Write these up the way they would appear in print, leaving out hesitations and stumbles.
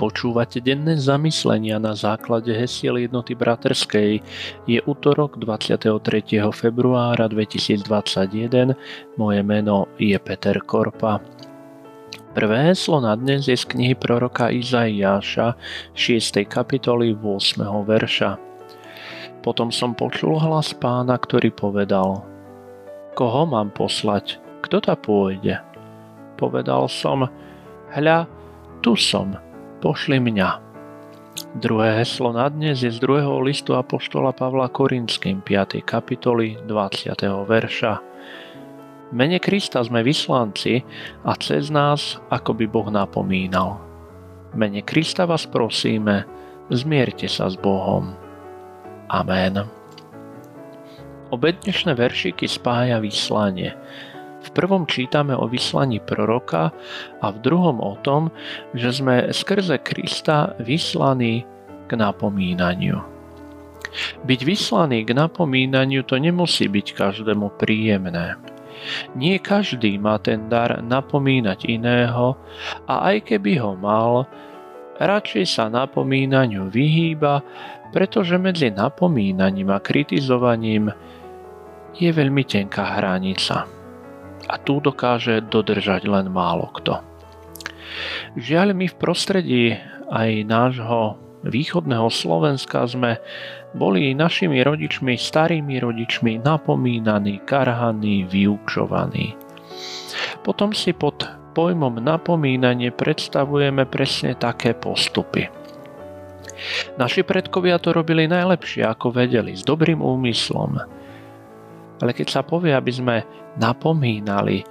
Počúvate denné zamyslenia na základe hesiel Jednoty braterskej. Je utorok 23. februára 2021. Moje meno je Peter Korpa. Prvé heslo na dnes je z knihy proroka Izaiáša, 6. kapitoly 8. verša. Potom som počul hlas Pána, ktorý povedal: Koho mám poslať? Kto ta pôjde? Povedal som: Hľa, tu som. Pošli mňa. Druhé heslo na dnes je z 2. listu Apoštola Pavla Korinským, 5. kapitoly 20. verša. V mene Krista sme vyslanci a cez nás akoby Boh napomínal. V mene Krista vás prosíme, zmierte sa s Bohom. Amen. Obe dnešné veršiky spája vyslanie. V prvom čítame o vyslaní proroka a v druhom o tom, že sme skrze Krista vyslaní k napomínaniu. Byť vyslaný k napomínaniu, to nemusí byť každému príjemné. Nie každý má ten dar napomínať iného, a aj keby ho mal, radšej sa napomínaniu vyhýba, pretože medzi napomínaním a kritizovaním je veľmi tenká hranica. A tu dokáže dodržať len málo kto. Žiaľ, my v prostredí aj nášho východného Slovenska sme boli našimi rodičmi, starými rodičmi napomínaní, karhaní, vyučovaní. Potom si pod pojmom napomínanie predstavujeme presne také postupy. Naši predkovia to robili najlepšie, ako vedeli, s dobrým úmyslom. Ale keď sa povie, aby sme napomínali,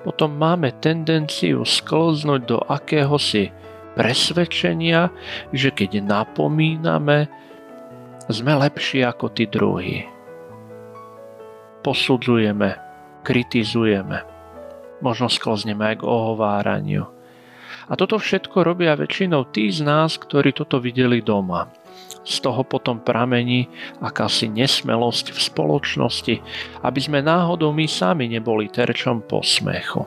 potom máme tendenciu sklznúť do akéhosi presvedčenia, že keď napomíname, sme lepší ako tí druhí. Posudzujeme, kritizujeme, možno sklzneme aj k ohováraniu. A toto všetko robia väčšinou tí z nás, ktorí toto videli doma. Z toho potom pramení akási nesmelosť v spoločnosti, aby sme náhodou my sami neboli terčom posmechu.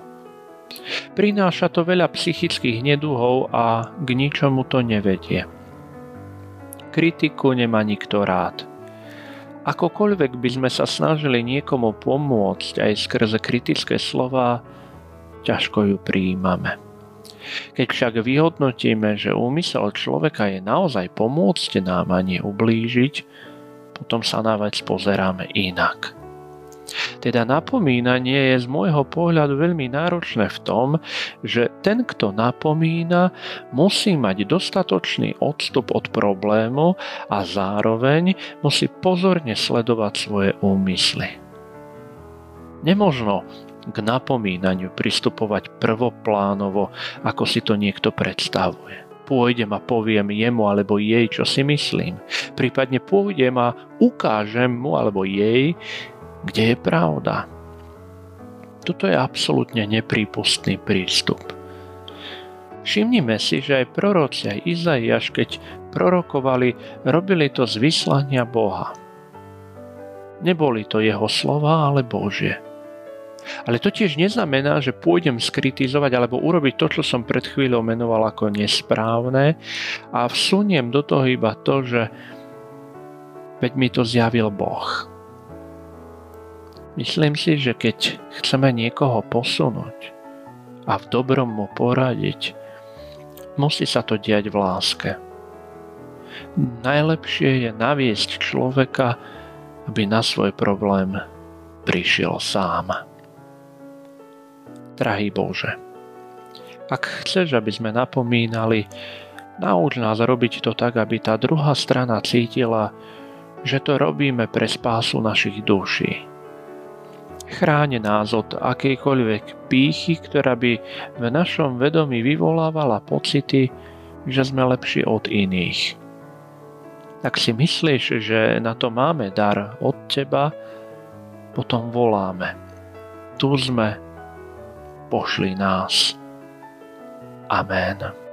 Prináša to veľa psychických neduhov a k ničomu to nevedie. Kritiku nemá nikto rád. Akokoľvek by sme sa snažili niekomu pomôcť aj skrze kritické slová, ťažko ju prijímame. Keď však vyhodnotíme, že úmysel človeka je naozaj pomôcť nám a neublížiť, potom sa na vec pozeráme inak. Teda napomínanie je z môjho pohľadu veľmi náročné v tom, že ten, kto napomína, musí mať dostatočný odstup od problému a zároveň musí pozorne sledovať svoje úmysly. Nemožno k napomínaniu pristupovať prvoplánovo, ako si to niekto predstavuje. Pôjdem a poviem jemu alebo jej, čo si myslím. Prípadne pôjdem a ukážem mu alebo jej, kde je pravda. Toto je absolútne neprípustný prístup. Všimnime si, že aj proroci, aj Izaiáš, keď prorokovali, robili to z vyslania Boha. Neboli to jeho slova, ale Božie. Ale to tiež neznamená, že pôjdem skritizovať alebo urobiť to, čo som pred chvíľou menoval ako nesprávne, a vsuniem do toho iba to, že veď mi to zjavil Boh. Myslím si, že keď chceme niekoho posunúť a v dobrom mu poradiť, musí sa to diať v láske. Najlepšie je naviesť človeka, aby na svoj problém prišiel sám. Drahý Bože, ak chceš, aby sme napomínali, nauč nás robiť to tak, aby tá druhá strana cítila, že to robíme pre spásu našich duší. Chráň nás od akejkoľvek pýchy, ktorá by v našom vedomí vyvolávala pocity, že sme lepší od iných. Ak si myslíš, že na to máme dar od Teba, potom voláme: Tu sme, pošli nás. Amen.